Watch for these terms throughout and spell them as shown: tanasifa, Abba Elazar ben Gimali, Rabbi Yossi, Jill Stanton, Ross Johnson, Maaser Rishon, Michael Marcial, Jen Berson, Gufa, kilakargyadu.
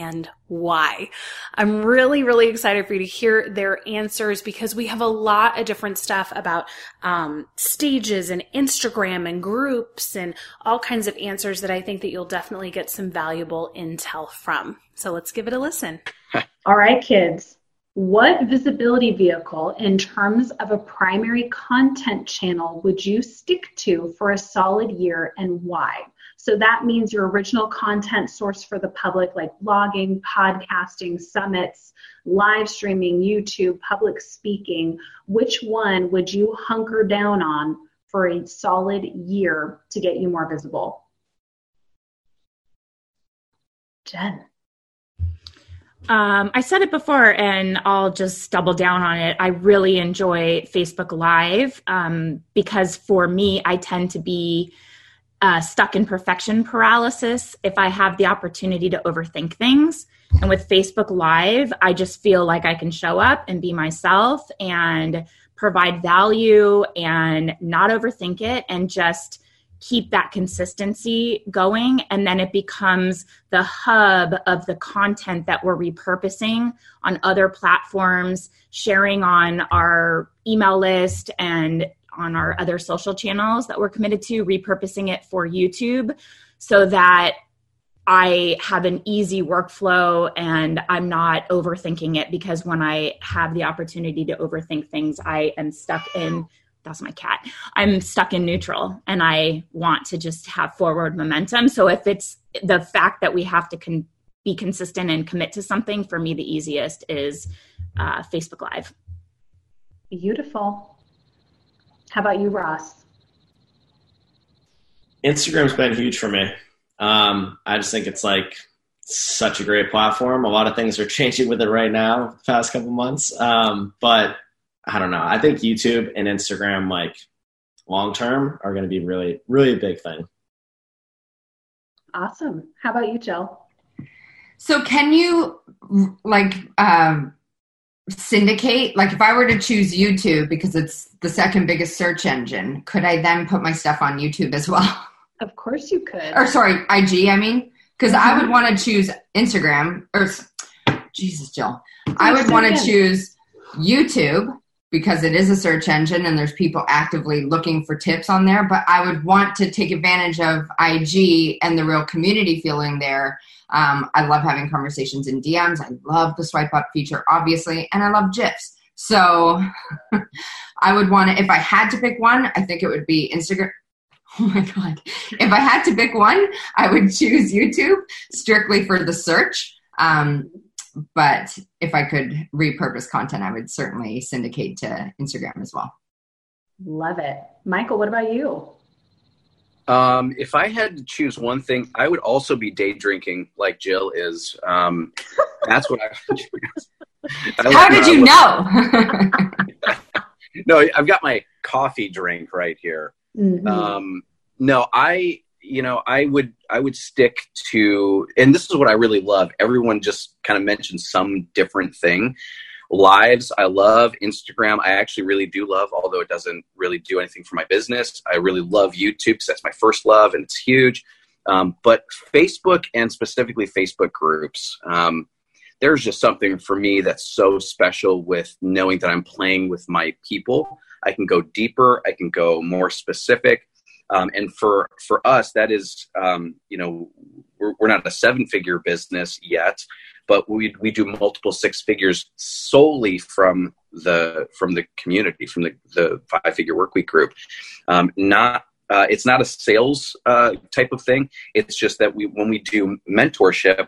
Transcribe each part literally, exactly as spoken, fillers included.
and why. I'm really, really excited for you to hear their answers because we have a lot of different stuff about um, stages and Instagram and groups and all kinds of answers that I think that you'll definitely get some valuable intel from. So let's give it a listen. All right, kids. What visibility vehicle in terms of a primary content channel would you stick to for a solid year and why? So that means your original content source for the public, like blogging, podcasting, summits, live streaming, YouTube, public speaking. Which one would you hunker down on for a solid year to get you more visible? Jen. Um, I said it before, and I'll just double down on it. I really enjoy Facebook Live um, because for me, I tend to be uh, stuck in perfection paralysis if I have the opportunity to overthink things. And with Facebook Live, I just feel like I can show up and be myself and provide value and not overthink it and just keep that consistency going, and then it becomes the hub of the content that we're repurposing on other platforms, sharing on our email list and on our other social channels that we're committed to, repurposing it for YouTube so that I have an easy workflow and I'm not overthinking it, because when I have the opportunity to overthink things, I am stuck in That's my cat. I'm stuck in neutral and I want to just have forward momentum. So if it's the fact that we have to con- be consistent and commit to something, for me, the easiest is uh, Facebook Live. Beautiful. How about you, Ross? Instagram's been huge for me. Um, I just think it's like such a great platform. A lot of things are changing with it right now, the past couple months. Um, but I don't know. I think YouTube and Instagram, like long-term, are going to be really, really a big thing. Awesome. How about you, Jill? So can you like um, syndicate, like if I were to choose YouTube because it's the second biggest search engine, could I then put my stuff on YouTube as well? Of course you could. Or sorry, I G, I mean, because mm-hmm. I would want to choose Instagram or Jesus, Jill, That's I would want to choose YouTube, because it is a search engine and there's people actively looking for tips on there, but I would want to take advantage of I G and the real community feeling there. Um, I love having conversations in D Ms. I love the swipe up feature, obviously, and I love GIFs. So I would want to, if I had to pick one, I think it would be Instagram. Oh my God. If I had to pick one, I would choose YouTube strictly for the search. Um, But if I could repurpose content, I would certainly syndicate to Instagram as well. Love it. Michael, what about you? Um, if I had to choose one thing, I would also be day drinking like Jill is. Um, that's what I would choose. I How did you know? No, I've got my coffee drink right here. Mm-hmm. Um, no, I... You know, I would I would stick to, and this is what I really love. Everyone just kind of mentioned some different thing. Lives, I love. Instagram, I actually really do love, although it doesn't really do anything for my business. I really love YouTube because that's my first love, and it's huge. Um, but Facebook, and specifically Facebook groups, um, there's just something for me that's so special with knowing that I'm playing with my people. I can go deeper. I can go more specific. Um, and for, for us, that is, um, you know, we're, we're not a seven-figure business yet, but we we do multiple six figures solely from the from the community, from the, the five-figure workweek group. Um, not uh, it's not a sales uh, type of thing. It's just that we when we do mentorship,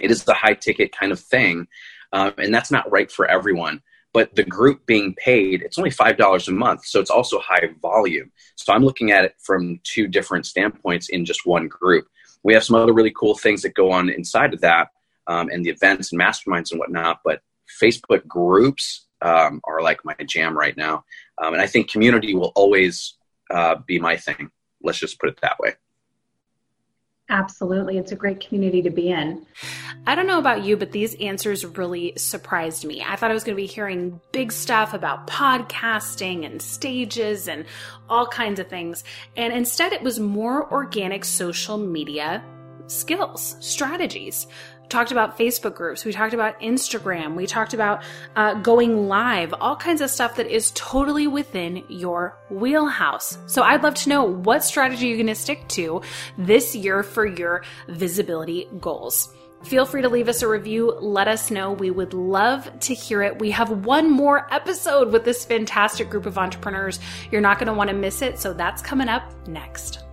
it is the high-ticket kind of thing, um, and that's not right for everyone. But the group being paid, it's only five dollars a month, so it's also high volume. So I'm looking at it from two different standpoints in just one group. We have some other really cool things that go on inside of that, um, and the events and masterminds and whatnot, but Facebook groups um, are like my jam right now. Um, and I think community will always uh, be my thing. Let's just put it that way. Absolutely. It's a great community to be in. I don't know about you, but these answers really surprised me. I thought I was going to be hearing big stuff about podcasting and stages and all kinds of things. And instead, it was more organic social media skills, strategies. talked about Facebook groups. We talked about Instagram. We talked about uh, going live, all kinds of stuff that is totally within your wheelhouse. So I'd love to know what strategy you're going to stick to this year for your visibility goals. Feel free to leave us a review. Let us know. We would love to hear it. We have one more episode with this fantastic group of entrepreneurs. You're not going to want to miss it. So that's coming up next.